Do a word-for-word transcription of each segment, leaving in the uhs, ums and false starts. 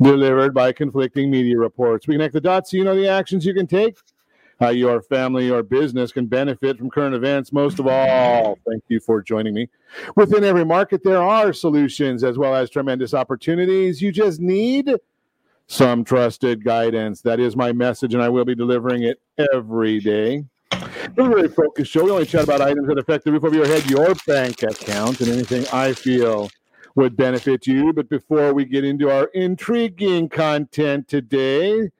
delivered by conflicting media reports. We connect the dots so you know the actions you can take, how your family or business can benefit from current events. Most of all, thank you for joining me. Within every market, there are solutions as well as tremendous opportunities. You just need some trusted guidance. That is my message, and I will be delivering it every day. We're a very focused show. We only chat about items that affect the roof over your head, your bank account, and anything I feel would benefit you. But before we get into our intriguing content today,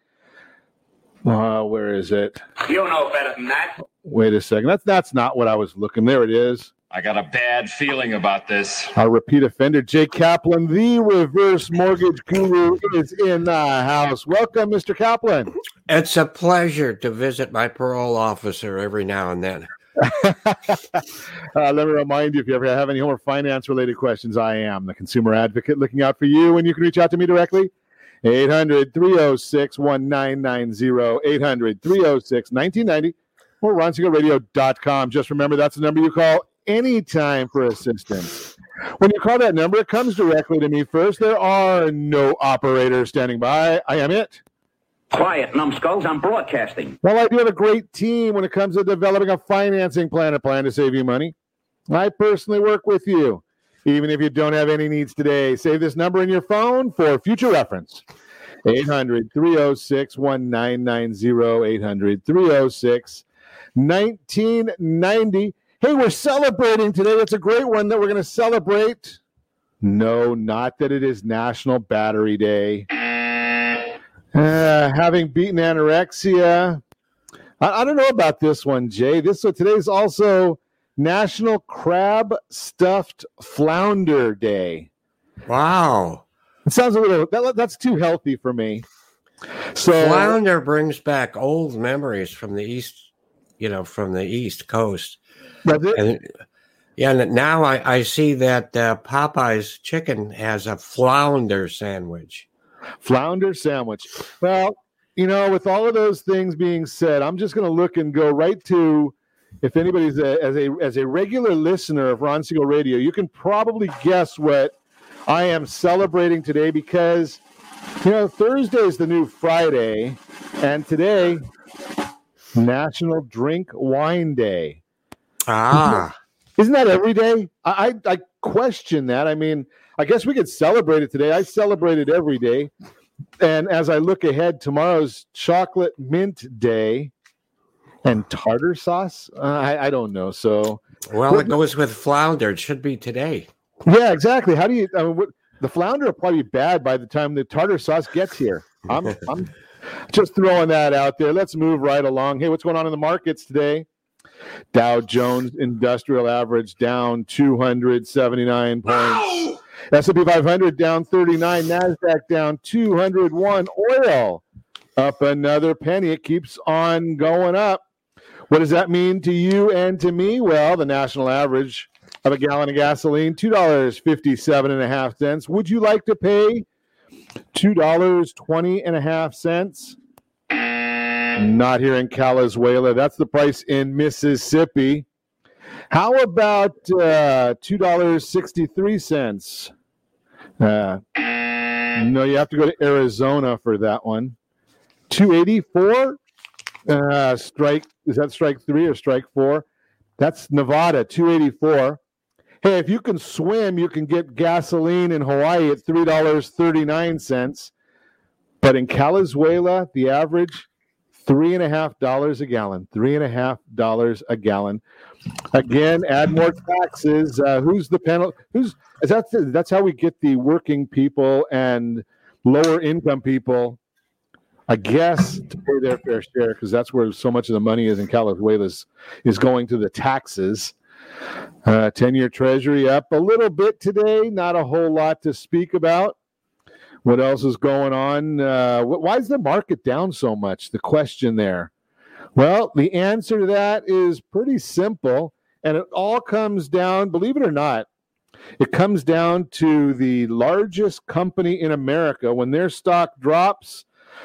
uh, where is it? You know better than that. Wait a second. That's that's not what I was looking. There it is. I got a bad feeling about this. Our repeat offender, Jay Kaplan, the reverse mortgage guru, is in the house. Welcome, Mister Kaplan. It's a pleasure to visit my parole officer every now and then. uh, let me remind you, if you ever have any home or finance-related questions, I am the consumer advocate looking out for you, and you can reach out to me directly. eight hundred, three oh six, nineteen ninety, eight hundred, three oh six, nineteen ninety, or Ron Siegel Radio dot com. Just remember, that's the number you call anytime for assistance. When you call that number, it comes directly to me first. There are no operators standing by. I am it. Quiet, numbskulls. I'm broadcasting. Well, I do have a great team when it comes to developing a financing plan, a plan to save you money. I personally work with you, even if you don't have any needs today. Save this number in your phone for future reference. eight hundred, three oh six, nineteen ninety, eight hundred, three oh six, nineteen ninety. Hey, we're celebrating today. It's a great one that we're going to celebrate. No, not that it is National Battery Day. Uh, having beaten anorexia. I, I don't know about this one, Jay. This so today's also National Crab Stuffed Flounder Day. Wow. It sounds a little, that, that's too healthy for me. So flounder brings back old memories from the East, you know, from the East Coast. And, yeah, and now I, I see that uh, Popeye's Chicken has a flounder sandwich. Flounder sandwich. Well, you know, with all of those things being said, I'm just going to look and go right to, if anybody's a, as a as a regular listener of Ron Siegel Radio, you can probably guess what I am celebrating today because, you know, Thursday is the new Friday, and today, National Drink Wine Day. Ah, isn't that every day? I, I I question that. I mean, I guess we could celebrate it today. I celebrate it every day. And as I look ahead, tomorrow's chocolate mint day and tartar sauce. Uh, I I don't know. So well, but, it goes with flounder. It should be today. Yeah, exactly. How do you? I mean, what, the flounder will probably be bad by the time the tartar sauce gets here. I'm I'm just throwing that out there. Let's move right along. Hey, what's going on in the markets today? Dow Jones Industrial Average down two hundred seventy-nine points. Wow. S and P five hundred down thirty-nine. NASDAQ down two hundred one. Oil up another penny. It keeps on going up. What does that mean to you and to me? Well, the national average of a gallon of gasoline, two dollars and fifty-seven cents. Would you like to pay two dollars and twenty cents? Not here in Calizuela. That's the price in Mississippi. How about uh, two dollars and sixty-three cents? Uh, no, you have to go to Arizona for that one. two dollars and eighty-four cents? Uh, strike, is that strike three or strike four? That's Nevada, two dollars and eighty-four cents. Hey, if you can swim, you can get gasoline in Hawaii at three dollars and thirty-nine cents. But in Calizuela, the average... Three and a half dollars a gallon. Three and a half dollars a gallon. Again, add more taxes. Uh, who's the panel? Who's is that? That's how we get the working people and lower income people, I guess, to pay their fair share because that's where so much of the money is in California is, is going to the taxes. Uh, ten-year Treasury up a little bit today. Not a whole lot to speak about. What else is going on? Uh, why is the market down so much? The question there. Well, the answer to that is pretty simple, and it all comes down, believe it or not, it comes down to the largest company in America. When their stock drops,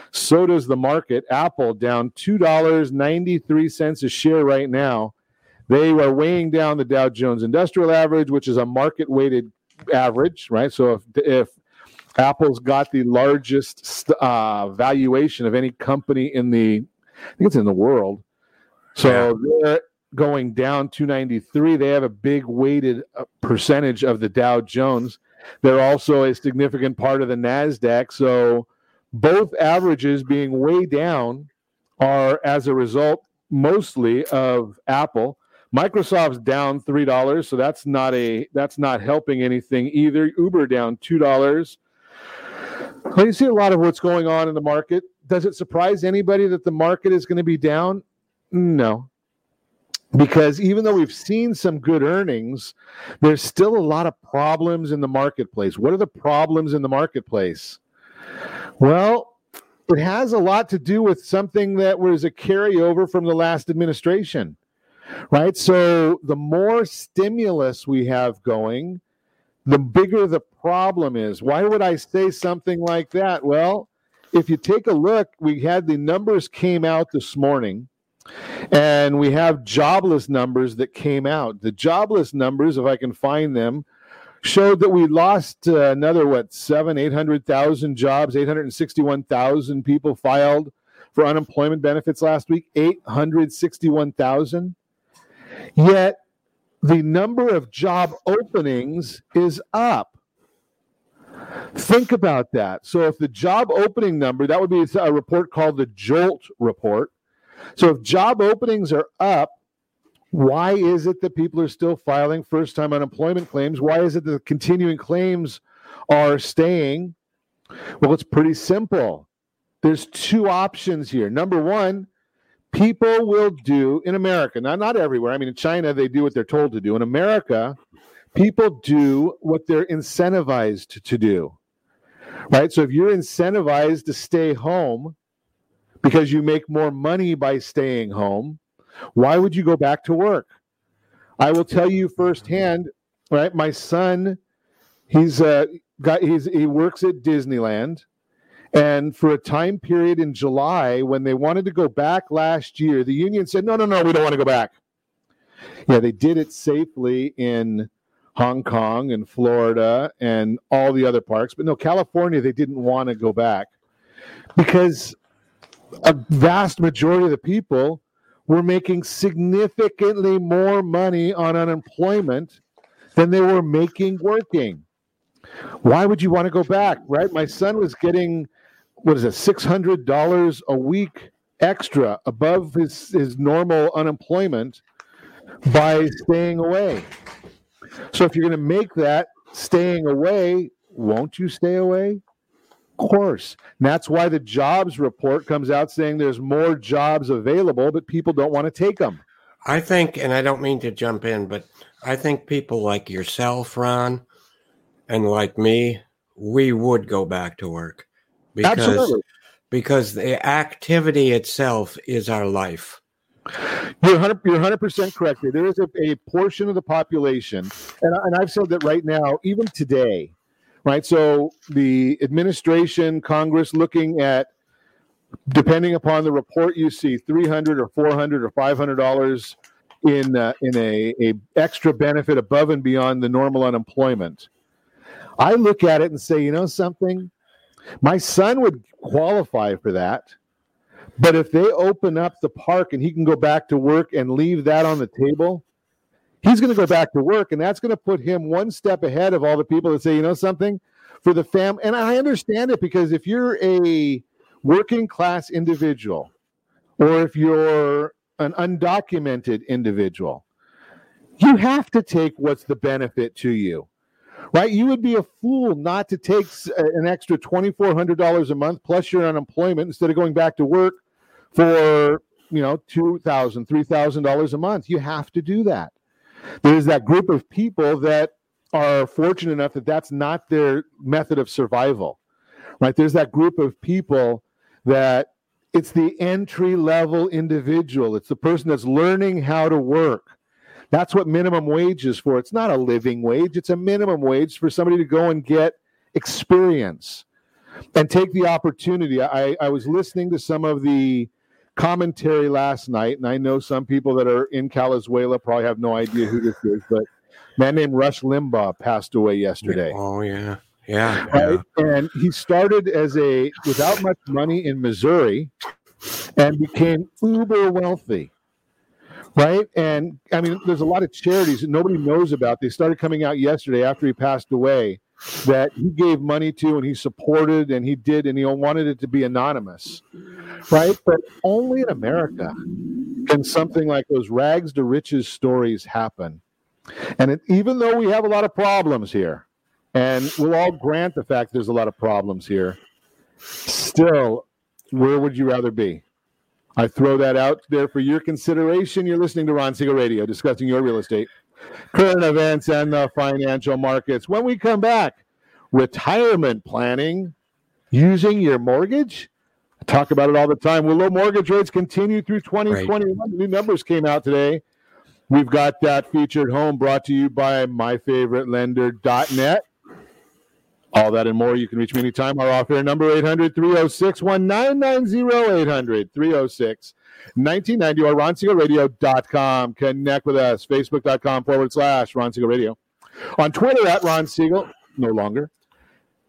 so does the market. Apple down two dollars and ninety-three cents a share right now. They are weighing down the Dow Jones Industrial Average, which is a market-weighted average, right? So if if Apple's got the largest uh, valuation of any company in the, I think it's in the world. So yeah. They're going down two ninety-three. They have a big weighted percentage of the Dow Jones. They're also a significant part of the NASDAQ. So both averages being way down are as a result mostly of Apple. Microsoft's down three dollars, so that's not a that's not helping anything either. Uber down two dollars. Well, you see a lot of what's going on in the market. Does it surprise anybody that the market is going to be down? No. Because even though we've seen some good earnings, there's still a lot of problems in the marketplace. What are the problems in the marketplace? Well, it has a lot to do with something that was a carryover from the last administration, right? So the more stimulus we have going, the bigger the problem is. Why would I say something like that? Well, if you take a look, we had the numbers came out this morning, and we have jobless numbers that came out. The jobless numbers, if I can find them, showed that we lost uh, another, what, seven, eight hundred thousand jobs, eight hundred sixty-one thousand people filed for unemployment benefits last week, eight hundred sixty-one thousand. Yet the number of job openings is up. Think about that. So if the job opening number, that would be a report called the JOLTS report. So if job openings are up, why is it that people are still filing first-time unemployment claims? Why is it that the continuing claims are staying? Well, it's pretty simple. There's two options here. Number one, people will do in America. Now, not everywhere. I mean, in China, they do what they're told to do. In America, people do what they're incentivized to do, right? So if you're incentivized to stay home because you make more money by staying home, why would you go back to work? I will tell you firsthand, right? My son, he's uh, got he's he works at Disneyland, and for a time period in July when they wanted to go back last year, the union said, "No, no, no, we don't want to go back." Yeah, they did it safely in Hong Kong and Florida and all the other parks, but no, California, they didn't want to go back because a vast majority of the people were making significantly more money on unemployment than they were making working. Why would you want to go back, right? My son was getting, what is it, six hundred dollars a week extra above his, his normal unemployment by staying away. So if you're going to make that staying away, won't you stay away? Of course. And that's why the jobs report comes out saying there's more jobs available, but people don't want to take them. I think, and I don't mean to jump in, but I think people like yourself, Ron, and like me, we would go back to work because, Absolutely. because the activity itself is our life. You're one hundred percent correct. There is a, a portion of the population, and, and I've said that right now, even today, right? So the administration, Congress, looking at, depending upon the report you see, three hundred dollars or four hundred dollars or five hundred dollars in uh, in a, a extra benefit above and beyond the normal unemployment. I look at it and say, you know something? My son would qualify for that. But if they open up the park and he can go back to work and leave that on the table, he's going to go back to work, and that's going to put him one step ahead of all the people that say, you know something, for the family. And I understand it, because if you're a working class individual or if you're an undocumented individual, you have to take what's the benefit to you, right? You would be a fool not to take an extra twenty-four hundred dollars a month plus your unemployment instead of going back to work for, you know, two thousand dollars, three thousand dollars a month. You have to do that. There's that group of people that are fortunate enough that that's not their method of survival, right? There's that group of people that it's the entry-level individual. It's the person that's learning how to work. That's what minimum wage is for. It's not a living wage. It's a minimum wage for somebody to go and get experience and take the opportunity. I, I was listening to some of the commentary last night, and I know some people that are in Calizuela probably have no idea who this is, but a man named Rush Limbaugh passed away yesterday. Oh, yeah. Yeah, right? Yeah. And he started as a without much money in Missouri and became uber wealthy. Right. And I mean, there's a lot of charities that nobody knows about. They started coming out yesterday after he passed away that he gave money to and he supported and he did and he wanted it to be anonymous. Right. But only in America can something like those rags to riches stories happen. And it, even though we have a lot of problems here, and we'll all grant the fact there's a lot of problems here, still, where would you rather be? I throw that out there for your consideration. You're listening to Ron Siegel Radio, discussing your real estate, current events, and the financial markets. When we come back, retirement planning, using your mortgage. I talk about it all the time. Will low mortgage rates continue through twenty twenty-one? Right. New numbers came out today. We've got that featured home brought to you by my favorite lender dot net. All that and more. You can reach me anytime. Our off-air number, eight hundred, three oh six, nineteen ninety, eight hundred, three oh six, nineteen ninety, or Ron Siegel Radio dot com. Connect with us, Facebook.com forward slash Ron Siegel Radio. On Twitter, at Ron Siegel, no longer.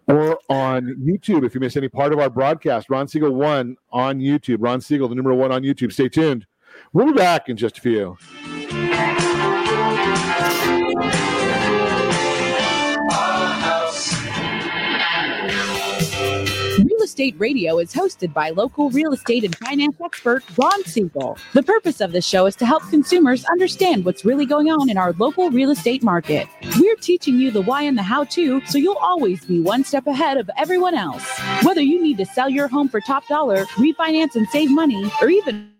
Or on YouTube, if you miss any part of our broadcast, Ron Siegel one on YouTube. Ron Siegel, the number one on YouTube. Stay tuned. We'll be back in just a few. Real Estate Radio is hosted by local real estate and finance expert Ron Siegel. The purpose of this show is to help consumers understand what's really going on in our local real estate market. We're teaching you the why and the how-to, so you'll always be one step ahead of everyone else. Whether you need to sell your home for top dollar, refinance and save money, or even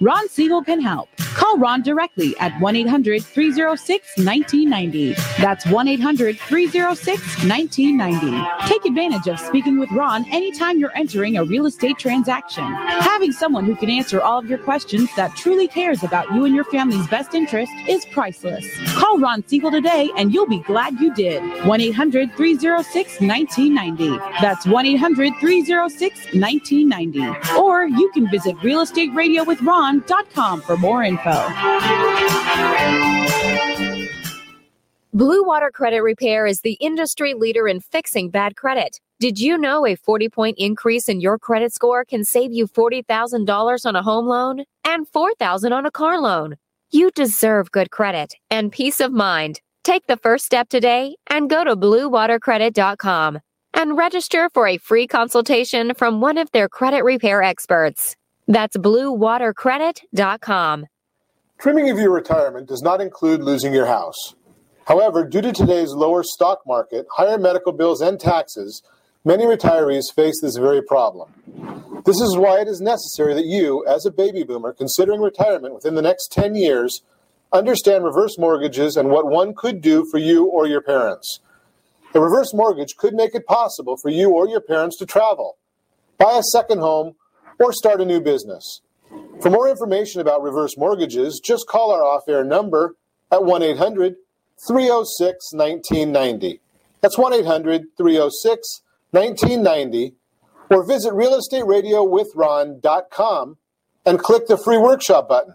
Ron Siegel can help. Call Ron directly at one eight hundred, three oh six, nineteen ninety. That's one eight hundred, three oh six, nineteen ninety. Take advantage of speaking with Ron anytime you're entering a real estate transaction. Having someone who can answer all of your questions that truly cares about you and your family's best interest is priceless. Call Ron Siegel today and you'll be glad you did. one eight hundred, three oh six, nineteen ninety. That's one eight hundred, three oh six, nineteen ninety. Or you can visit real estate radio with ron dot com for more info. Blue Water Credit Repair is the industry leader in fixing bad credit. Did you know a forty-point increase in your credit score can save you forty thousand dollars on a home loan and four thousand dollars on a car loan? You deserve good credit and peace of mind. Take the first step today and go to blue water credit dot com and register for a free consultation from one of their credit repair experts. That's blue water credit dot com. Trimming of your retirement does not include losing your house. However, due to today's lower stock market, higher medical bills, and taxes, many retirees face this very problem. This is why it is necessary that you, as a baby boomer considering retirement within the next ten years, understand reverse mortgages and what one could do for you or your parents. A reverse mortgage could make it possible for you or your parents to travel, buy a second home, or start a new business. For more information about reverse mortgages, just call our off-air number at one eight hundred, three oh six, nineteen ninety. That's one eight hundred, three oh six, nineteen ninety, or visit real estate radio with ron dot com and click the free workshop button.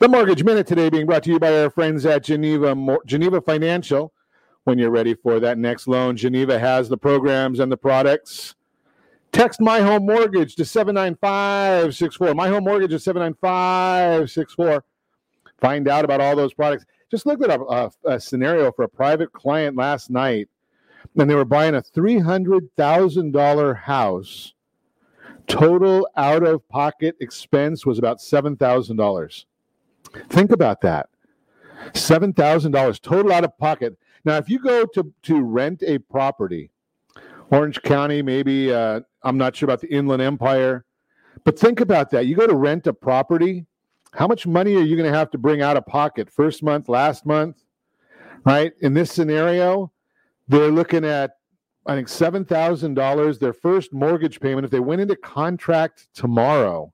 The Mortgage Minute today being brought to you by our friends at Geneva Geneva Financial. When you're ready for that next loan, Geneva has the programs and the products. Text My Home Mortgage to seven nine five six four. My Home Mortgage is seven nine five six four. Find out about all those products. Just looked at a, a, a scenario for a private client last night, and they were buying a three hundred thousand dollars house. Total out-of-pocket expense was about seven thousand dollars. Think about that. seven thousand dollars total out of pocket. Now, if you go to, to rent a property, Orange County, maybe, uh, I'm not sure about the Inland Empire, but think about that. You go to rent a property, how much money are you going to have to bring out of pocket? First month, last month, right? In this scenario, they're looking at, I think, seven thousand dollars, their first mortgage payment. If they went into contract tomorrow,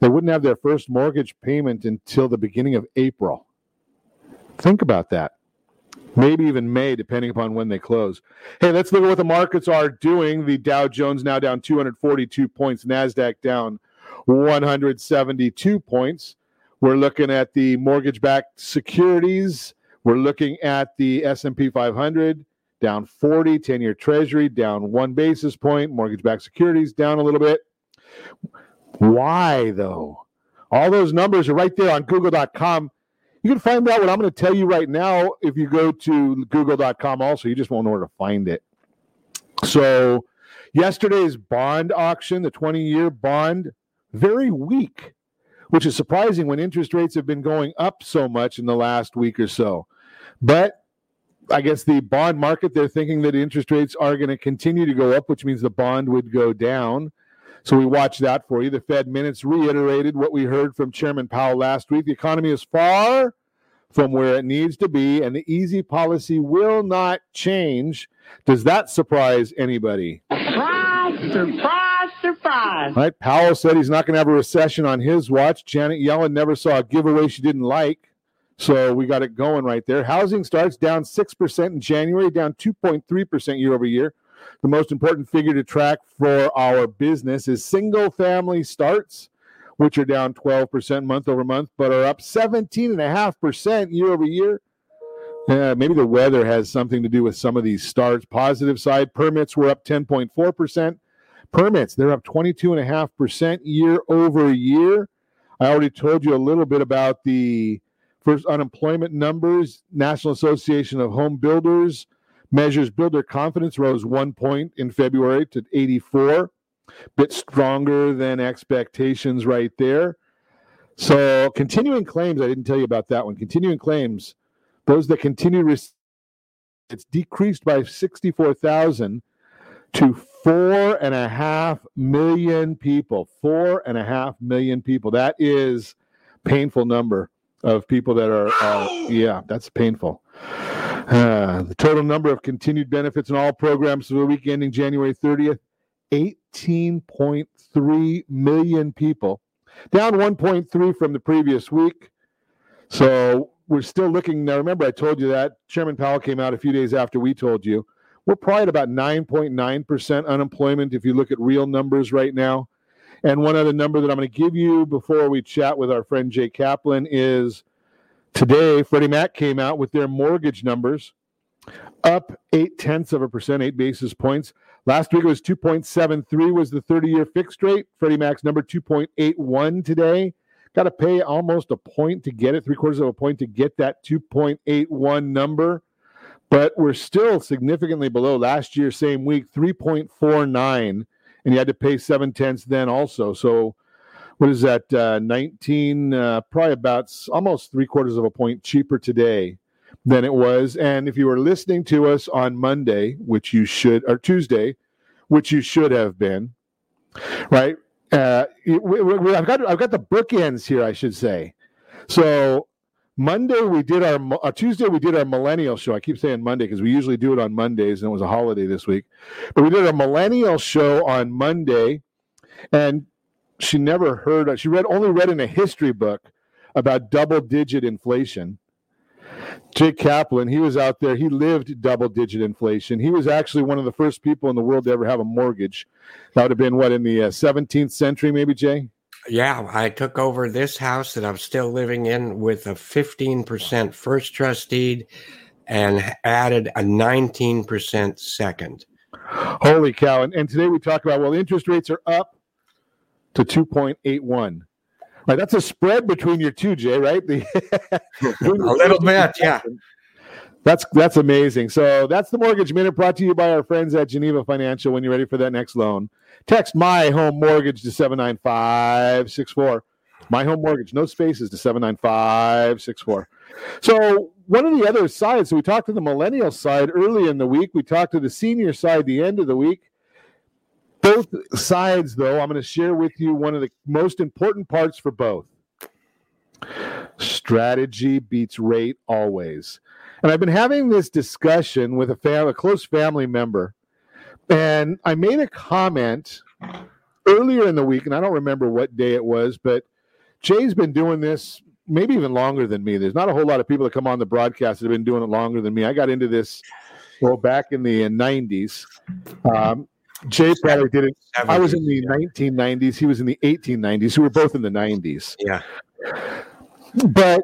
they wouldn't have their first mortgage payment until the beginning of April. Think about that. Maybe even May, depending upon when they close. Hey, let's look at what the markets are doing. The Dow Jones now down two hundred forty-two points. NASDAQ down one hundred seventy-two points. We're looking at the mortgage-backed securities. We're looking at the S and P five hundred, down forty. ten-year Treasury, down one basis point. Mortgage-backed securities, down a little bit. Why, though? All those numbers are right there on Google dot com. You can find out what I'm going to tell you right now if you go to Google dot com also. You just won't know where to find it. So yesterday's bond auction, the twenty-year bond, very weak, which is surprising when interest rates have been going up so much in the last week or so. But I guess the bond market, they're thinking that interest rates are going to continue to go up, which means the bond would go down. So we watch that for you. The Fed minutes reiterated what we heard from Chairman Powell last week. The economy is far from where it needs to be, and the easy policy will not change. Does that surprise anybody? Surprise, surprise, surprise. Right? Powell said he's not going to have a recession on his watch. Janet Yellen never saw a giveaway she didn't like. So we got it going right there. Housing starts down six percent in January, down two point three percent year over year. The most important figure to track for our business is single-family starts, which are down twelve percent month over month, but are up seventeen point five percent year over year. Uh, maybe the weather has something to do with some of these starts. Positive side, permits were up ten point four percent. Permits, they're up twenty-two point five percent year over year. I already told you a little bit about the first unemployment numbers. National Association of Home Builders measures builder confidence rose one point in February to eighty-four, bit stronger than expectations right there. So continuing claims, I didn't tell you about that one. Continuing claims, those that continue, it's decreased by sixty-four thousand to four and a half million people. Four and a half million people. That is a painful number of people that are, are yeah, that's painful. Uh, the total number of continued benefits in all programs for the week ending January thirtieth, eighteen point three million people, down one point three from the previous week. So we're still looking. Now, remember, I told you that Chairman Powell came out a few days after we told you. We're probably at about nine point nine percent unemployment if you look at real numbers right now. And one other number that I'm going to give you before we chat with our friend Jay Kaplan is today, Freddie Mac came out with their mortgage numbers, up eight-tenths of a percent, eight basis points. Last week it was two point seven three was the thirty-year fixed rate. Freddie Mac's number two point eight one today. Got to pay almost a point to get it, three-quarters of a point to get that two point eight one number. But we're still significantly below last year, same week, three point four nine, and you had to pay seven-tenths then also. So what is that, uh, nineteen, uh, probably about almost three-quarters of a point cheaper today than it was. And if you were listening to us on Monday, which you should, or Tuesday, which you should have been, right? Uh, it, we, we, I've got I've got the bookends here, I should say. So Monday we did our uh, Tuesday we did our millennial show. I keep saying Monday because we usually do it on Mondays, and it was a holiday this week. But we did our millennial show on Monday, and she never heard. She read only read in a history book about double-digit inflation. Jay Kaplan, he was out there. He lived double-digit inflation. He was actually one of the first people in the world to ever have a mortgage. That would have been, what, in the uh, seventeenth century maybe, Jay? Yeah, I took over this house that I'm still living in with a fifteen percent first trust deed and added a nineteen percent second. Holy cow. And, and today we talk about, well, interest rates are up to two point eight one. Right, that's a spread between your two, Jay, right? The, a little bit, yeah. That's that's amazing. So that's the Mortgage Minute brought to you by our friends at Geneva Financial. When you're ready for that next loan, text My Home Mortgage to seven nine five six four. My Home Mortgage, no spaces, to seven nine five six four. So one of the other sides, so we talked to the millennial side early in the week. We talked to the senior side the end of the week. Both sides, though, I'm going to share with you one of the most important parts for both. Strategy beats rate always. And I've been having this discussion with a, fam- a close family member, and I made a comment earlier in the week, and I don't remember what day it was, but Jay's been doing this maybe even longer than me. There's not a whole lot of people that come on the broadcast that have been doing it longer than me. I got into this, well, back in the uh, nineties. Um Jay probably did it. I was in the nineteen nineties. He was in the eighteen nineties. We were both in the nineties. Yeah. But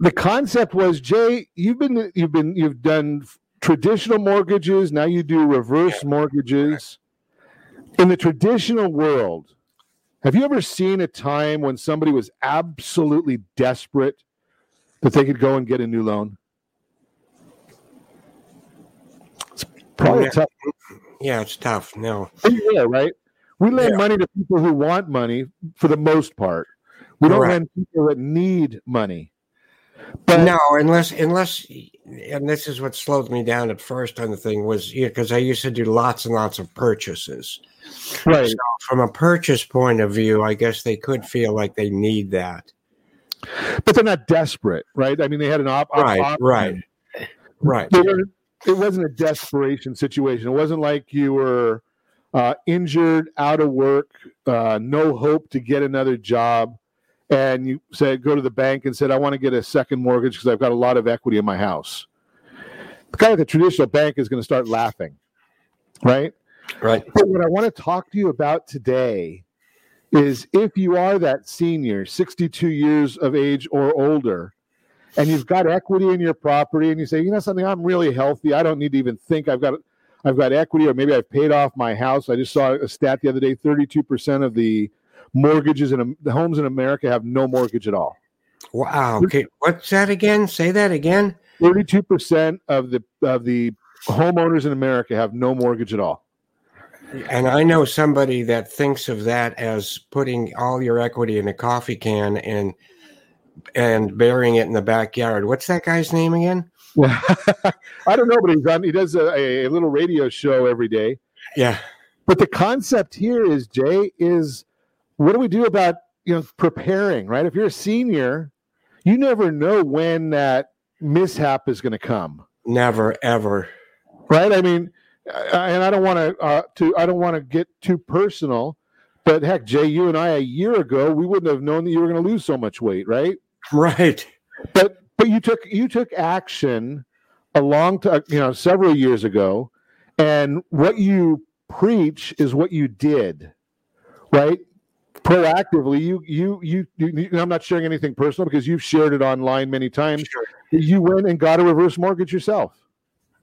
the concept was, Jay, you've been, you've been, you've done traditional mortgages. Now you do reverse mortgages. In the traditional world, have you ever seen a time when somebody was absolutely desperate that they could go and get a new loan? It's probably yeah. tough. Yeah, it's tough. No. Yeah, right? We lend yeah. money to people who want money for the most part. We don't right. lend people that need money. But no, unless, unless, and this is what slowed me down at first on the thing was, yeah, because I used to do lots and lots of purchases. Right. So from a purchase point of view, I guess they could feel like they need that. But they're not desperate, right? I mean, they had an op- Right, op- right, right. They were, It wasn't a desperation situation. It wasn't like you were uh, injured, out of work, uh, no hope to get another job, and you said, go to the bank and said, I want to get a second mortgage because I've got a lot of equity in my house. The guy at the traditional bank is going to start laughing, right? Right. But what I want to talk to you about today is if you are that senior, sixty-two years of age or older, and you've got equity in your property, and you say, you know something, I'm really healthy. I don't need to even think I've got I've got equity, or maybe I've paid off my house. I just saw a stat the other day, thirty-two percent of the mortgages in the homes in America have no mortgage at all. Wow. Okay. What's that again? Say that again. thirty-two percent of the of the homeowners in America have no mortgage at all. And I know somebody that thinks of that as putting all your equity in a coffee can and and burying it in the backyard. What's that guy's name again? Well, I don't know, but he's on, he does a, a little radio show every day. Yeah. But the concept here is, Jay, is what do we do about, you know, preparing, right? If you're a senior, you never know when that mishap is going to come. Never, ever. Right? I mean, I, and I don't want to, uh, to, I don't want to get too personal, but heck, Jay, you and I, a year ago, we wouldn't have known that you were going to lose so much weight, right? Right. But but you took you took action a long time, you know, several years ago, and what you preach is what you did, right? Proactively, you you you. you I'm not sharing anything personal because you've shared it online many times. Sure. You went and got a reverse mortgage yourself.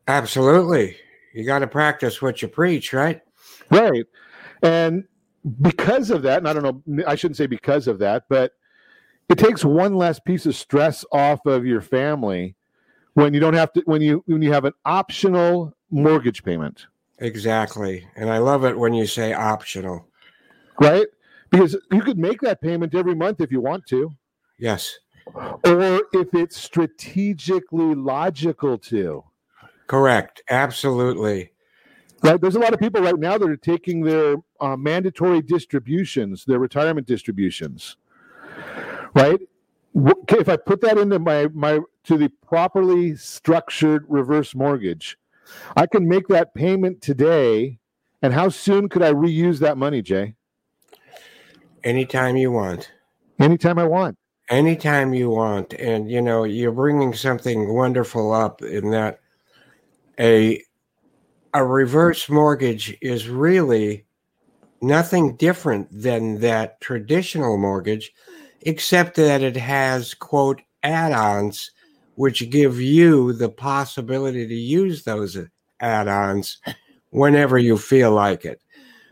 Absolutely, you got to practice what you preach, right? Right, and because of that, and I don't know, I shouldn't say because of that, but it takes one less piece of stress off of your family when you don't have to, when you when you have an optional mortgage payment. Exactly. And I love it when you say optional. Right? Because you could make that payment every month if you want to. Yes. Or if it's strategically logical to. Correct. Absolutely. Right. There's a lot of people right now that are taking their uh, mandatory distributions, their retirement distributions. Right. Okay, if I put that into my, my to the properly structured reverse mortgage, I can make that payment today. And how soon could I reuse that money, Jay? Anytime you want. Anytime I want. Anytime you want. And, you know, you're bringing something wonderful up in that a a reverse mortgage is really nothing different than that traditional mortgage, except that it has, quote, add-ons, which give you the possibility to use those add-ons whenever you feel like it.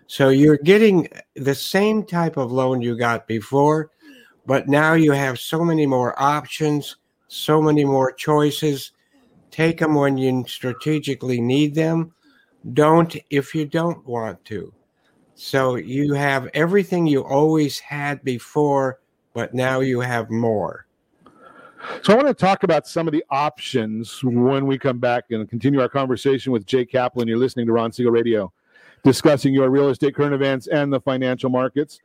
So you're getting the same type of loan you got before, but now you have so many more options, so many more choices. Take them when you strategically need them. Don't if you don't want to. So you have everything you always had before, but now you have more. So I want to talk about some of the options when we come back and continue our conversation with Jay Kaplan. You're listening to Ron Siegel Radio, discussing your real estate, current events, and the financial markets.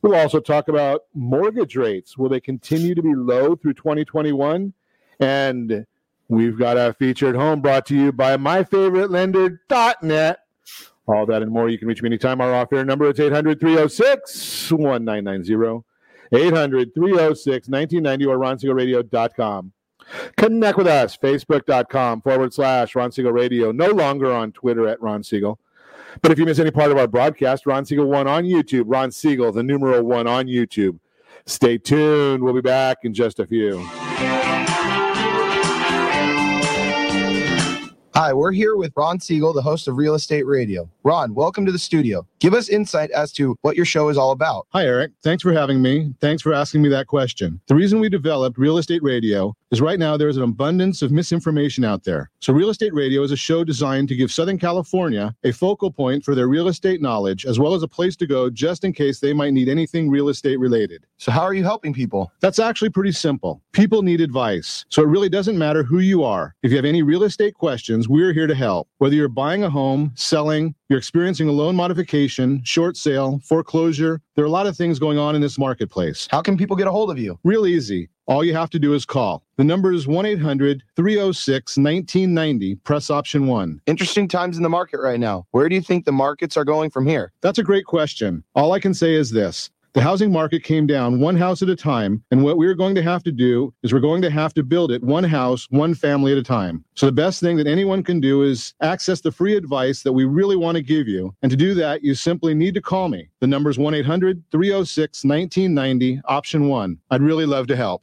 We'll also talk about mortgage rates. Will they continue to be low through twenty twenty-one? And we've got our featured home brought to you by my favorite lender dot net. All that and more. You can reach me anytime. Our off-air number is eight hundred, three oh six, one nine nine zero, eight hundred, three oh six, one nine nine zero, or ron siegel radio dot com. Connect with us, facebook.com forward slash Ron Siegel Radio. No longer on Twitter at Ron Siegel. But if you miss any part of our broadcast, Ron Siegel one on YouTube. Ron Siegel, the numeral one on YouTube. Stay tuned. We'll be back in just a few. Hi, we're here with Ron Siegel, the host of Real Estate Radio. Ron, welcome to the studio. Give us insight as to what your show is all about. Hi, Eric. Thanks for having me. Thanks for asking me that question. The reason we developed Real Estate Radio is right now there is an abundance of misinformation out there. So Real Estate Radio is a show designed to give Southern California a focal point for their real estate knowledge, as well as a place to go just in case they might need anything real estate related. So how are you helping people? That's actually pretty simple. People need advice. So it really doesn't matter who you are. If you have any real estate questions, we're here to help. Whether you're buying a home, selling, you're experiencing a loan modification, short sale, foreclosure, there are a lot of things going on in this marketplace. How can people get a hold of you? Real easy. All you have to do is call. The number is one eight hundred, three oh six, nineteen ninety, press option one. Interesting times in the market right now. Where do you think the markets are going from here? That's a great question. All I can say is this. The housing market came down one house at a time, and what we're going to have to do is we're going to have to build it one house, one family at a time. So the best thing that anyone can do is access the free advice that we really want to give you. And to do that, you simply need to call me. The number is one eight hundred, three oh six, nineteen ninety, option one. I'd really love to help.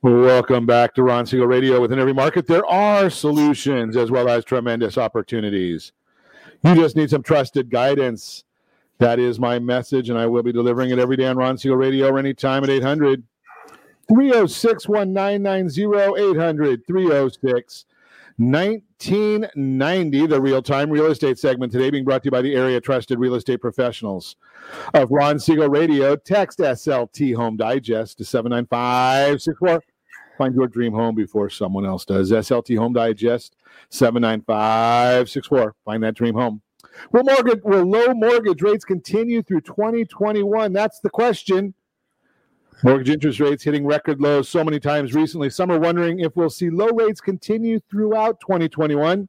Welcome back to Ron Siegel Radio. Within every market, there are solutions as well as tremendous opportunities. You just need some trusted guidance. That is my message, and I will be delivering it every day on Ron Siegel Radio or anytime at eight hundred three oh six one nine nine zero, eight hundred three oh six one nine nine zero. The real-time real estate segment today being brought to you by the area trusted real estate professionals of Ron Siegel Radio. Text S L T Home Digest to seven nine five six four. Find your dream home before someone else does. S L T Home Digest, seven nine five six four. Find that dream home. Will mortgage, will low mortgage rates continue through twenty twenty-one? That's the question. Mortgage interest rates hitting record lows so many times recently. Some are wondering if we'll see low rates continue throughout twenty twenty-one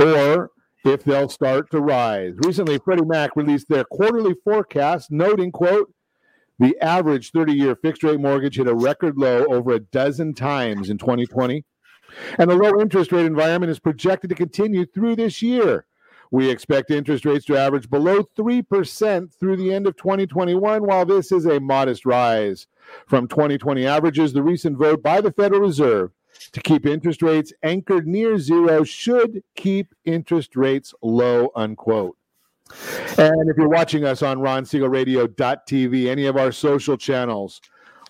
or if they'll start to rise. Recently, Freddie Mac released their quarterly forecast, noting, quote, the average thirty-year fixed-rate mortgage hit a record low over a dozen times in twenty twenty, and the low interest rate environment is projected to continue through this year. We expect interest rates to average below three percent through the end of twenty twenty-one. While this is a modest rise from twenty twenty averages, the recent vote by the Federal Reserve to keep interest rates anchored near zero should keep interest rates low, unquote. And if you're watching us on Ron Siegel Radio dot T V, any of our social channels,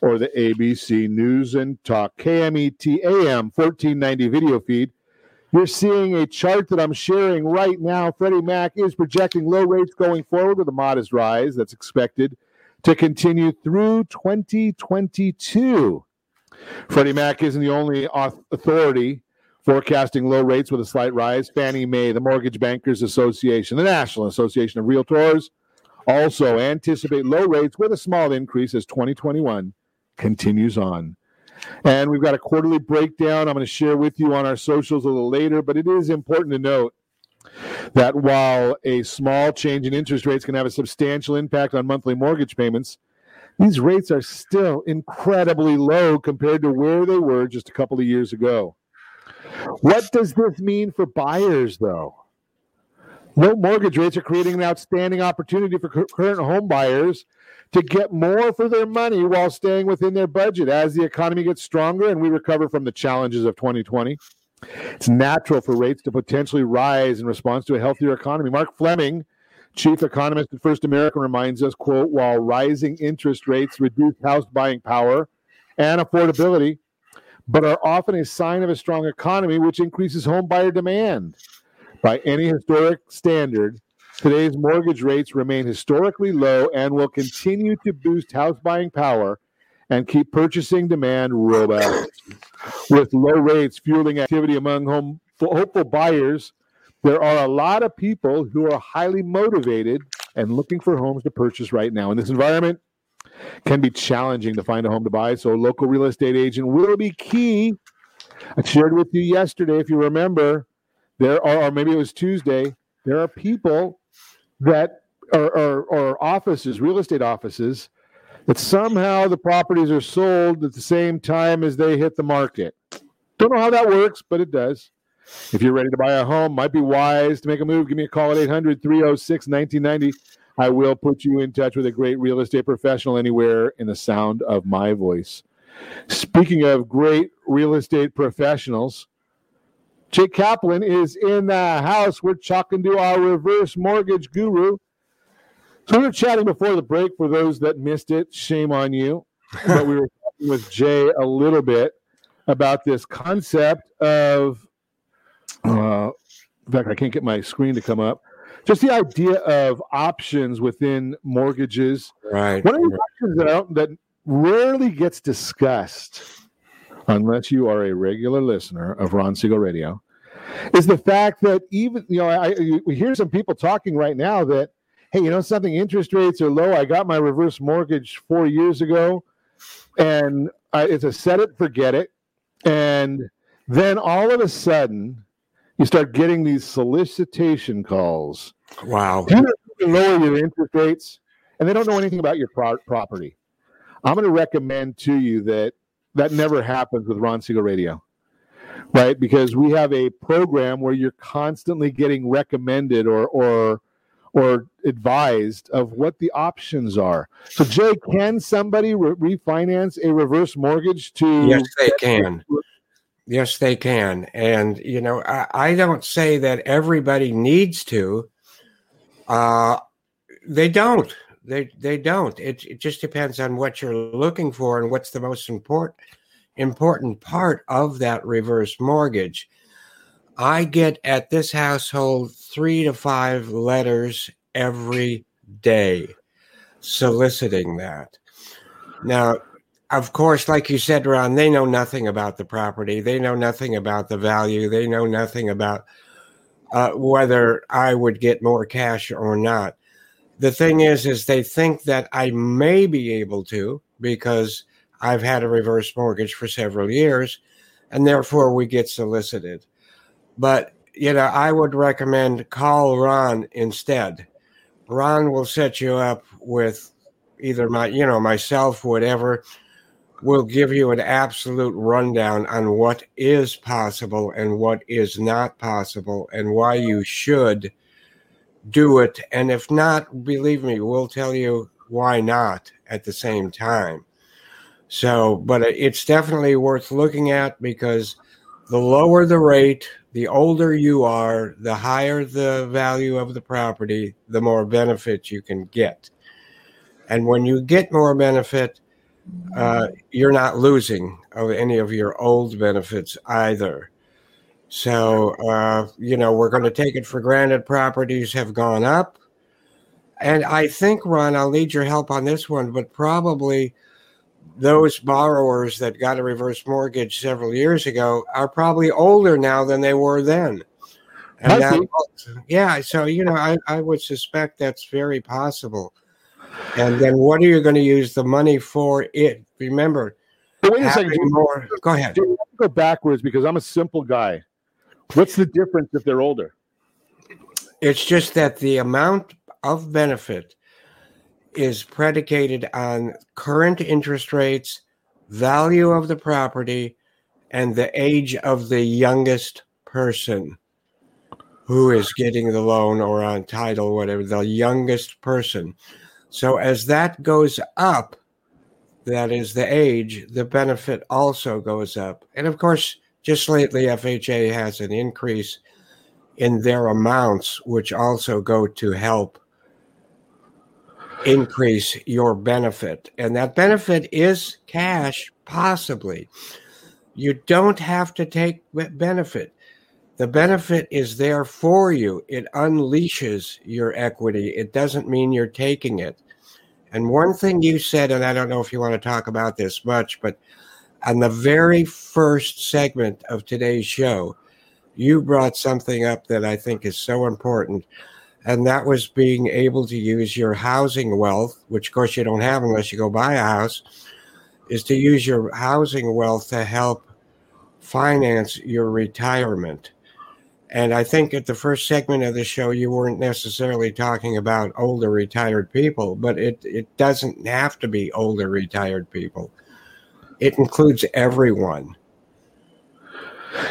or the A B C News and Talk, K M E T A M fourteen ninety video feed, you're seeing a chart that I'm sharing right now. Freddie Mac is projecting low rates going forward with a modest rise that's expected to continue through twenty twenty-two. Freddie Mac isn't the only authority forecasting low rates with a slight rise. Fannie Mae, the Mortgage Bankers Association, the National Association of Realtors, also anticipate low rates with a small increase as twenty twenty-one continues on. And we've got a quarterly breakdown I'm going to share with you on our socials a little later, but it is important to note that while a small change in interest rates can have a substantial impact on monthly mortgage payments, these rates are still incredibly low compared to where they were just a couple of years ago. What does this mean for buyers, though? Low mortgage rates are creating an outstanding opportunity for current home buyers to get more for their money while staying within their budget. As the economy gets stronger and we recover from the challenges of twenty twenty, it's natural for rates to potentially rise in response to a healthier economy. Mark Fleming, chief economist at First American, reminds us, quote, while rising interest rates reduce house buying power and affordability, but are often a sign of a strong economy, which increases home buyer demand. By any historic standard, today's mortgage rates remain historically low and will continue to boost house buying power and keep purchasing demand robust. With low rates fueling activity among home hopeful buyers, there are a lot of people who are highly motivated and looking for homes to purchase right now. In this environment, it can be challenging to find a home to buy, so a local real estate agent will be key. I shared with you yesterday, if you remember, there are, or maybe it was Tuesday, there are people that are, are, are offices, real estate offices, that somehow the properties are sold at the same time as they hit the market. Don't know how that works, but it does. If you're ready to buy a home, might be wise to make a move. Give me a call at eight hundred three oh six nineteen ninety. I will put you in touch with a great real estate professional anywhere in the sound of my voice. Speaking of great real estate professionals, Jay Kaplan is in the house. We're talking to our reverse mortgage guru. So we were chatting before the break. For those that missed it, shame on you. But we were talking with Jay a little bit about this concept of, uh, in fact, I can't get my screen to come up. Just the idea of options within mortgages. Right. One of the options that, I don't, that rarely gets discussed, unless you are a regular listener of Ron Siegel Radio, is the fact that even, you know, I, we hear some people talking right now that, hey, you know something, interest rates are low. I got my reverse mortgage four years ago, and I, it's a set it, forget it. And then all of a sudden, you start getting these solicitation calls. Wow. You can lower your interest rates, and they don't know anything about your pro- property. I'm going to recommend to you that that never happens with Ron Siegel Radio, right? Because we have a program where you're constantly getting recommended or or or advised of what the options are. So, Jay, can somebody re- refinance a reverse mortgage to... Yes, they can. Yes, they can. And, you know, I, I don't say that everybody needs to. Uh, they don't. They they don't. It, it just depends on what you're looking for and what's the most important important part of that reverse mortgage. I get at this household three to five letters every day soliciting that. Now, of course, like you said, Ron, they know nothing about the property. They know nothing about the value. They know nothing about uh, whether I would get more cash or not. The thing is, is they think that I may be able to because I've had a reverse mortgage for several years, and therefore we get solicited. But, you know, I would recommend call Ron instead. Ron will set you up with either my, you know, myself, whatever. We'll give you an absolute rundown on what is possible and what is not possible and why you should do it. And if not, believe me, we'll tell you why not at the same time. So, but it's definitely worth looking at because the lower the rate, the older you are, the higher the value of the property, the more benefit you can get. And when you get more benefit, uh, you're not losing of any of your old benefits either. So, uh, you know, we're going to take it for granted. Properties have gone up. And I think, Ron, I'll need your help on this one, but probably those borrowers that got a reverse mortgage several years ago are probably older now than they were then. And that, yeah. So, you know, I, I would suspect that's very possible. And then what are you going to use the money for it? Remember. But wait a second. More, go ahead. Go backwards because I'm a simple guy. What's the difference if they're older? It's just that the amount of benefit is predicated on current interest rates, value of the property, and the age of the youngest person who is getting the loan or on title, whatever, the youngest person. So as that goes up, that is the age, the benefit also goes up. And of course, just lately, F H A has an increase in their amounts, which also go to help increase your benefit. And that benefit is cash, possibly. You don't have to take benefit. The benefit is there for you. It unleashes your equity. It doesn't mean you're taking it. And one thing you said, and I don't know if you want to talk about this much, but on the very first segment of today's show, you brought something up that I think is so important. And that was being able to use your housing wealth, which, of course, you don't have unless you go buy a house, is to use your housing wealth to help finance your retirement. And I think at the first segment of the show, you weren't necessarily talking about older retired people, but it, it doesn't have to be older retired people. It includes everyone.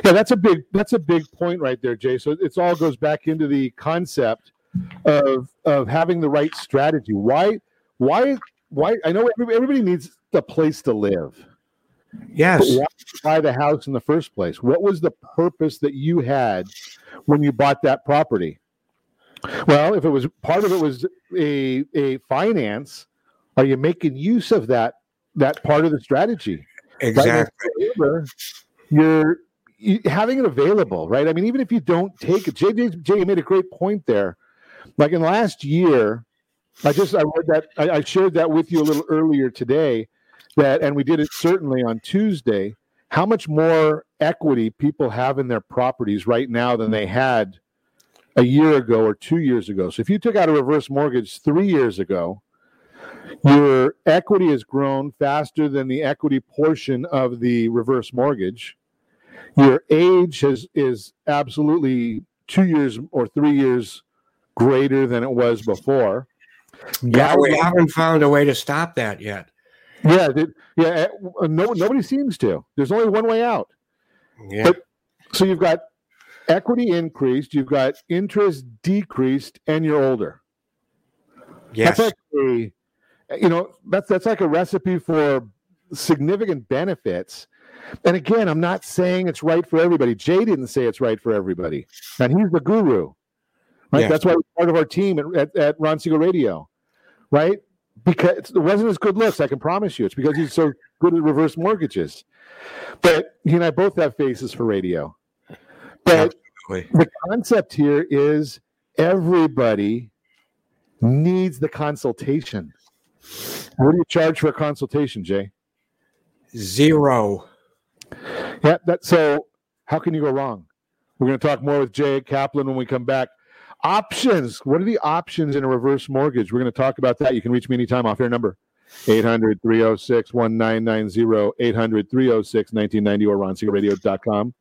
Yeah, that's a big that's a big point right there, Jay. So it all goes back into the concept of of having the right strategy. Why, why, why? I know everybody, everybody needs a place to live. Yes. But why did you buy the house in the first place? What was the purpose that you had when you bought that property? Well, if it was part of it was a a finance, are you making use of that that part of the strategy? Exactly. Right? You're having it available, right? I mean, even if you don't take it, J J made a great point there. Like in last year, I just I read that I, I shared that with you a little earlier today. That and we did it certainly on Tuesday. How much more equity people have in their properties right now than they had a year ago or two years ago. So if you took out a reverse mortgage three years ago, your equity has grown faster than the equity portion of the reverse mortgage. Your age has, is absolutely two years or three years greater than it was before. Yeah, we haven't found a way to stop that yet. Yeah, yeah. No, nobody seems to. There's only one way out. Yeah. But, so you've got equity increased, you've got interest decreased, and you're older. Yes. That's like a, you know, that's that's like a recipe for significant benefits. And again, I'm not saying it's right for everybody. Jay didn't say it's right for everybody, and he's the guru, right? Yes. That's why we're part of our team at, at, at Ron Siegel Radio, right? Because it wasn't his good looks, I can promise you. It's because he's so good at reverse mortgages. But he and I both have faces for radio. But absolutely. The concept here is everybody needs the consultation. What do you charge for a consultation, Jay? Zero. Yeah, that, so how can you go wrong? We're going to talk more with Jay Kaplan when we come back. Options. What are the options in a reverse mortgage? We're going to talk about that. You can reach me anytime off your number, eight hundred, three oh six, nineteen ninety, eight hundred, three oh six, nineteen ninety, or ron siegel radio dot com.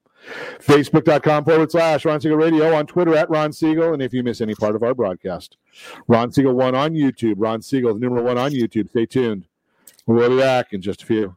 Facebook.com forward slash Ron Siegel Radio, on Twitter at Ron Siegel, and if you miss any part of our broadcast, Ron Siegel one on YouTube, Ron Siegel the number one on YouTube. Stay tuned. We'll be back in just a few.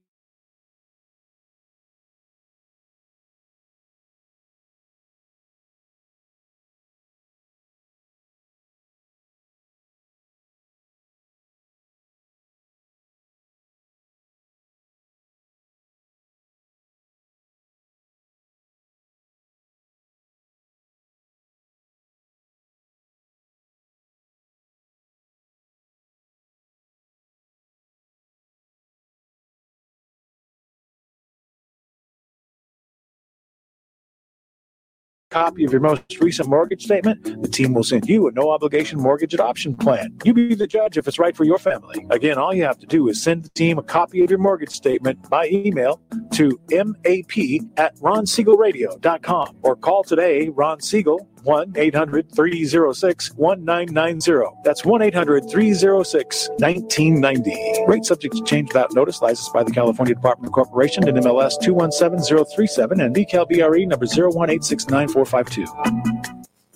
Copy of your most recent mortgage statement, the team will send you a no-obligation mortgage adoption plan. You be the judge if it's right for your family. Again, all you have to do is send the team a copy of your mortgage statement by email to map at ron siegel radio dot com or call today, Ron Siegel, one eight hundred, three oh six, nineteen ninety. That's one eight hundred, three oh six, nineteen ninety. Rate subject to change without notice. Licensed by the California Department of Corporation in M L S two one seven zero three seven and V C A L B R E number zero one eight six nine four five two.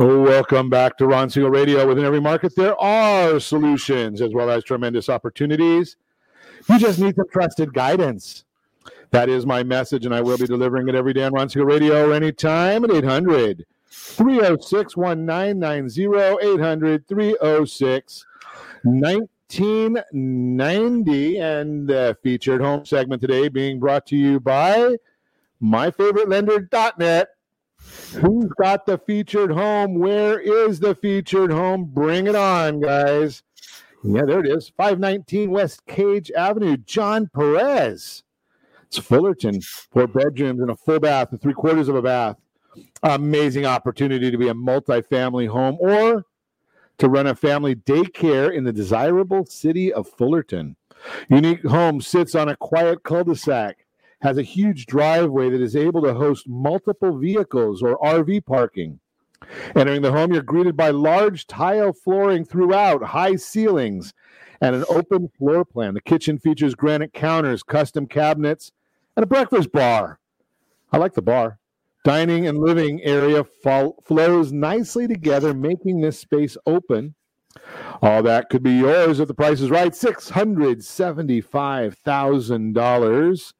Welcome back to Ron Siegel Radio. Within every market, there are solutions as well as tremendous opportunities. You just need some trusted guidance. That is my message, and I will be delivering it every day on Ron Siegel Radio anytime at eight hundred three oh six nineteen ninety, eight hundred three oh six nineteen ninety. And the featured home segment today being brought to you by my favorite lender dot net. Who's got the featured home? Where is the featured home? Bring it on, guys. Yeah, there it is. five nineteen West Cage Avenue, John Perez. It's Fullerton. Four bedrooms and a full bath, and three quarters of a bath. Amazing opportunity to be a multifamily home or to run a family daycare in the desirable city of Fullerton. Unique home sits on a quiet cul-de-sac. Has a huge driveway that is able to host multiple vehicles or R V parking. Entering the home, you're greeted by large tile flooring throughout, high ceilings, and an open floor plan. The kitchen features granite counters, custom cabinets, and a breakfast bar. I like the bar. Dining and living area fo- flows nicely together, making this space open. All that could be yours if the price is right. six hundred seventy-five thousand dollars.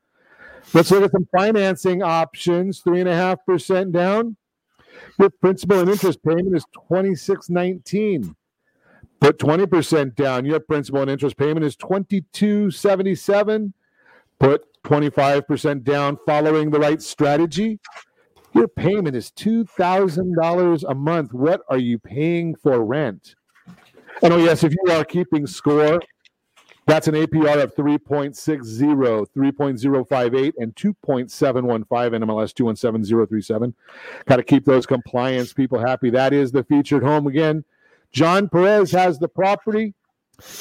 Let's look at some financing options. three point five percent down. Your principal and interest payment is twenty-six nineteen. Put twenty percent down. Your principal and interest payment is twenty-two seventy-seven. Put twenty-five percent down following the right strategy. Your payment is two thousand dollars a month. What are you paying for rent? And oh, yes, if you are keeping score, that's an A P R of three point six zero, three point zero five eight, and two point seven one five, N M L S two one seven zero three seven. Got to keep those compliance people happy. That is the featured home. Again, John Perez has the property.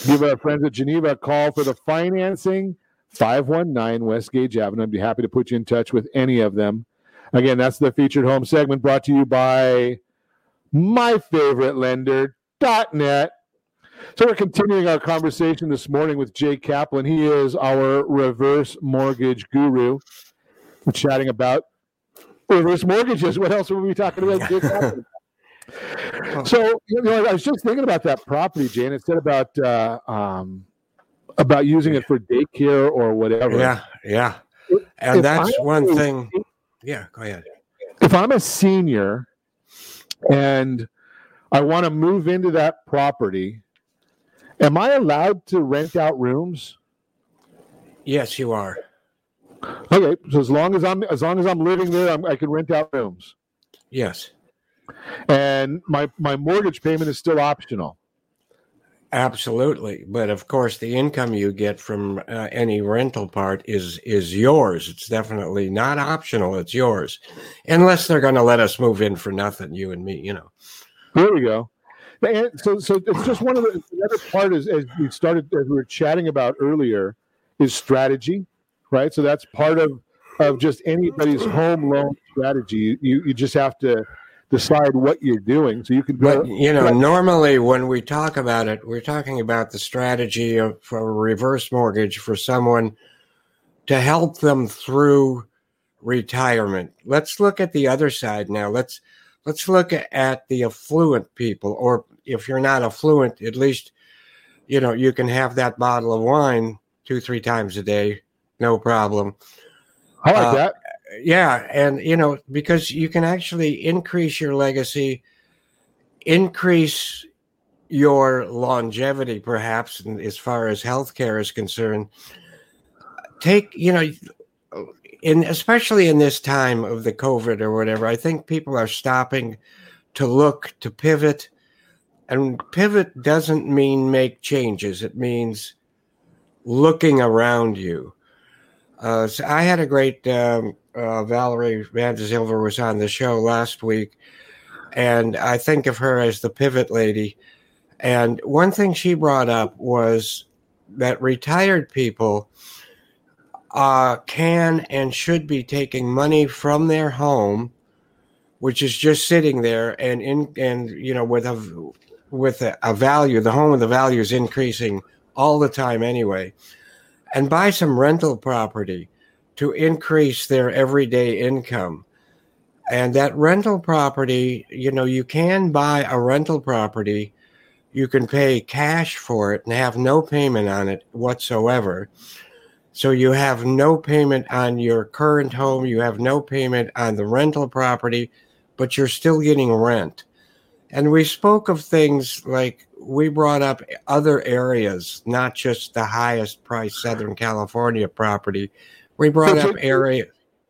Give our friends at Geneva a call for the financing, five nineteen West Gage Avenue. I'd be happy to put you in touch with any of them. Again, that's the featured home segment brought to you by my favorite lender dot net. So we're continuing our conversation this morning with Jay Kaplan. He is our reverse mortgage guru. We're chatting about reverse mortgages. What else would we be talking about, Jay Kaplan? So, you know, I was just thinking about that property, Jay, and it said about uh, um, about using it for daycare or whatever. Yeah, yeah. And if that's I'm one a, thing. Yeah, go ahead. If I'm a senior and I want to move into that property, am I allowed to rent out rooms? Yes, you are. Okay, so as long as I'm as long as I'm living there, I'm, I can rent out rooms. Yes, and my my mortgage payment is still optional. Absolutely, but of course, the income you get from uh, any rental part is is yours. It's definitely not optional. It's yours, unless they're going to let us move in for nothing, you and me, you know. There we go. And so, so it's just one of the, the other part is as we started, as we were chatting about earlier, is strategy, right? So that's part of, of just anybody's home loan strategy. You you just have to decide what you're doing. So you can go. But, you know, normally when we talk about it, we're talking about the strategy of for a reverse mortgage for someone to help them through retirement. Let's look at the other side now. Let's. Let's look at the affluent people, or if you're not affluent, at least, you know, you can have that bottle of wine two, three times a day. No problem. I like uh, that. Yeah. And, you know, because you can actually increase your legacy, increase your longevity, perhaps, as far as healthcare is concerned. Take, you know, In, especially in this time of the COVID or whatever, I think people are stopping to look, to pivot. And pivot doesn't mean make changes. It means looking around you. Uh, so I had a great, um, uh, Valerie Vanderzilver was on the show last week, and I think of her as the pivot lady. And one thing she brought up was that retired people Uh, can and should be taking money from their home, which is just sitting there, and in and you know with a with a, a value, the home with the value is increasing all the time anyway, and buy some rental property to increase their everyday income. And that rental property, you know, you can buy a rental property. You can pay cash for it and have no payment on it whatsoever. So you have no payment on your current home. You have no payment on the rental property, but you're still getting rent. And we spoke of things like we brought up other areas, not just the highest priced Southern California property. We brought up areas.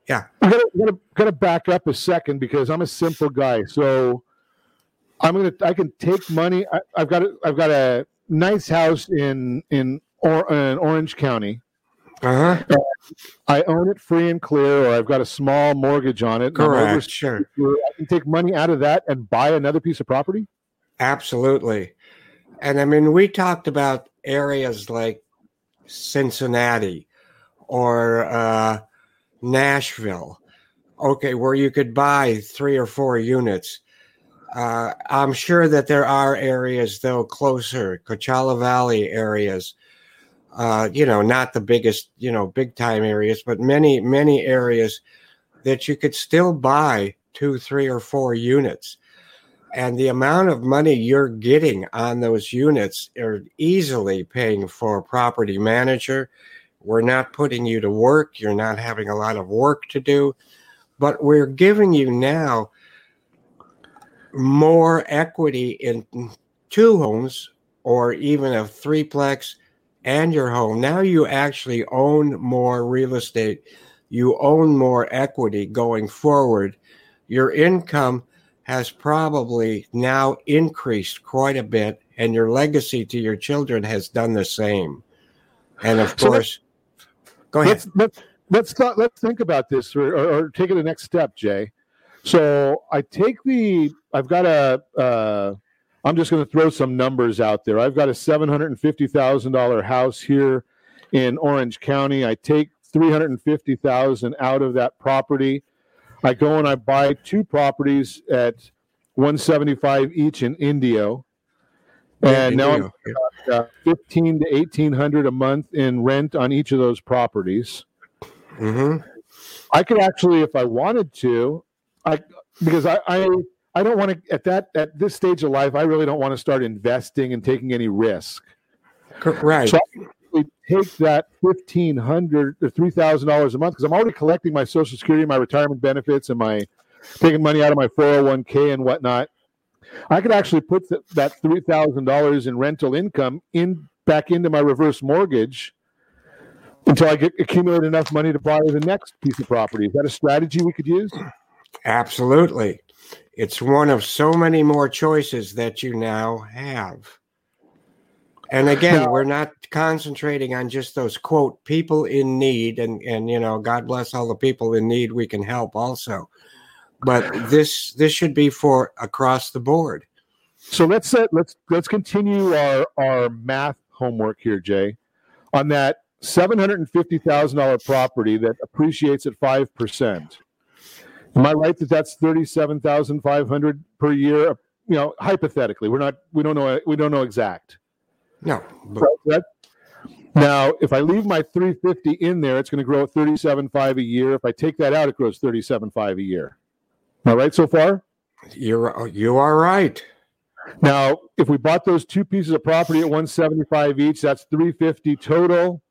Yeah. I'm going to back up a second because I'm a simple guy. So I'm going to, I can take money. I, I've got, a, I've got a nice house in, in, or, in Orange County. Uh-huh. Uh, I own it free and clear, or I've got a small mortgage on it. Correct. Over- sure. I can take money out of that and buy another piece of property? Absolutely. And I mean, we talked about areas like Cincinnati or uh, Nashville, okay, where you could buy three or four units. Uh, I'm sure that there are areas, though, closer, Coachella Valley areas. Uh, you know, not the biggest, you know, big time areas, but many, many areas that you could still buy two, three or four units. And the amount of money you're getting on those units are easily paying for a property manager. We're not putting you to work. You're not having a lot of work to do, but we're giving you now more equity in two homes or even a threeplex and your home. Now you actually own more real estate. You own more equity going forward. Your income has probably now increased quite a bit, and your legacy to your children has done the same. And of so course, go ahead. Let's let's let's, th- let's think about this, or, or take it the next step, Jay. So I take the I've got a. Uh, I'm just going to throw some numbers out there. I've got a seven hundred fifty thousand dollars house here in Orange County. I take three hundred fifty thousand dollars out of that property. I go and I buy two properties at one hundred seventy-five dollars each in Indio. And now I'm uh, fifteen hundred dollars to eighteen hundred dollars a month in rent on each of those properties. Mm-hmm. I could actually, if I wanted to, I because I... I I don't want to, at that at this stage of life, I really don't want to start investing and taking any risk. Right. So I really take that fifteen hundred dollars or three thousand dollars a month, because I'm already collecting my Social Security, my retirement benefits, and my taking money out of my four oh one k and whatnot. I could actually put th- that three thousand dollars in rental income in back into my reverse mortgage until I get accumulate enough money to buy the next piece of property. Is that a strategy we could use? Absolutely. It's one of so many more choices that you now have. And again, now, we're not concentrating on just those, quote, people in need. And, and, you know, God bless all the people in need we can help also. But this this should be for across the board. So let's uh, let's let's continue our, our math homework here, Jay. On that seven hundred fifty thousand dollars property that appreciates at five percent. Am I right that that's thirty-seven thousand five hundred per year? You know, hypothetically, we're not. We don't know. We don't know exact. No. But right? Now, if I leave my three fifty in there, it's going to grow at thirty-seven five a year. If I take that out, it grows thirty-seven five a year. Am I right so far? You're you are right. Now, if we bought those two pieces of property at one seventy-five each, that's three fifty total.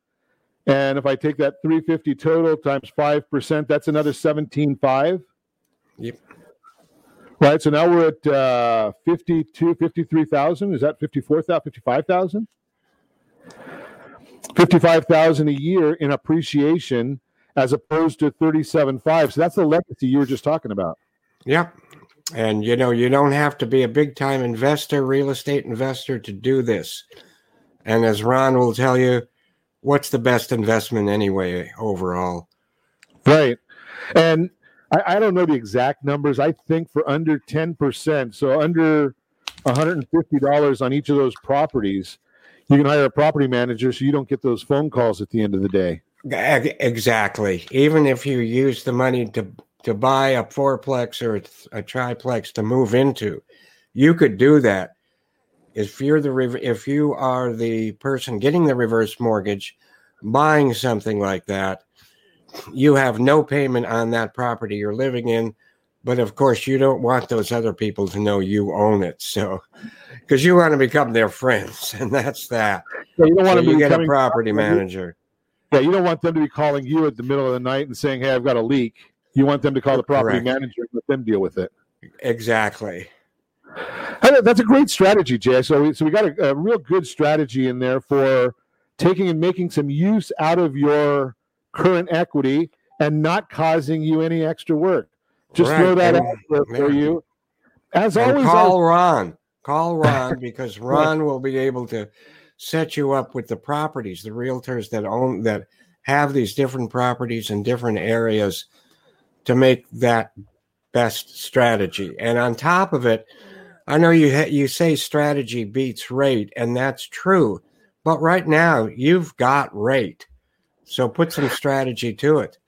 And if I take that three fifty total times five percent, that's another seventeen five. Yep. Right. So now we're at uh, fifty-two, fifty-three thousand. Is that fifty-four thousand, fifty-five thousand, fifty-five thousand a year in appreciation, as opposed to thirty-seven five. So that's the legacy you were just talking about. Yeah. And you know, you don't have to be a big-time investor, real estate investor, to do this. And as Ron will tell you, what's the best investment anyway, overall? Right. And I, I don't know the exact numbers. I think for under ten percent, so under one hundred fifty dollars on each of those properties, you can hire a property manager so you don't get those phone calls at the end of the day. Exactly. Even if you use the money to, to buy a fourplex or a triplex to move into, you could do that. If you're the if you are the person getting the reverse mortgage, buying something like that, you have no payment on that property you're living in, But of course, you don't want those other people to know you own it. So, because you want to become their friends, and that's that. So you don't want so to you get a property manager. Yeah, you don't want them to be calling you at the middle of the night and saying, "Hey, I've got a leak." You want them to call the property Correct. manager and let them deal with it. Exactly. That's a great strategy, Jay. So we, so we got a, a real good strategy in there for taking and making some use out of your current equity and not causing you any extra work. Just right. throw that and, out there for you. As always, call I'll... Ron. Call Ron because Ron will be able to set you up with the properties, the realtors that own that have these different properties in different areas to make that best strategy. And on top of it, I know you ha- you say strategy beats rate, and that's true. But right now, you've got rate, so put some strategy to it.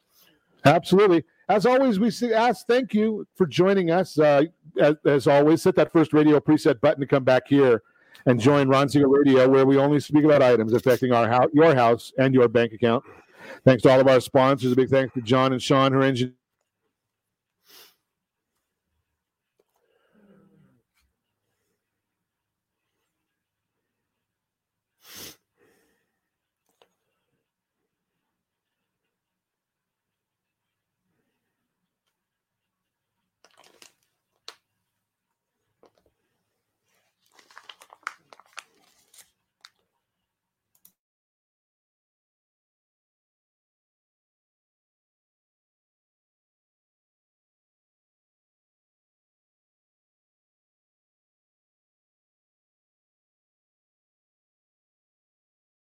Absolutely. As always, we ask, thank you for joining us. Uh, as, as always, hit that first radio preset button to come back here and join Ron Siegel Radio, where we only speak about items affecting our house, your house and your bank account. Thanks to all of our sponsors. A big thanks to John and Sean, who are engineers.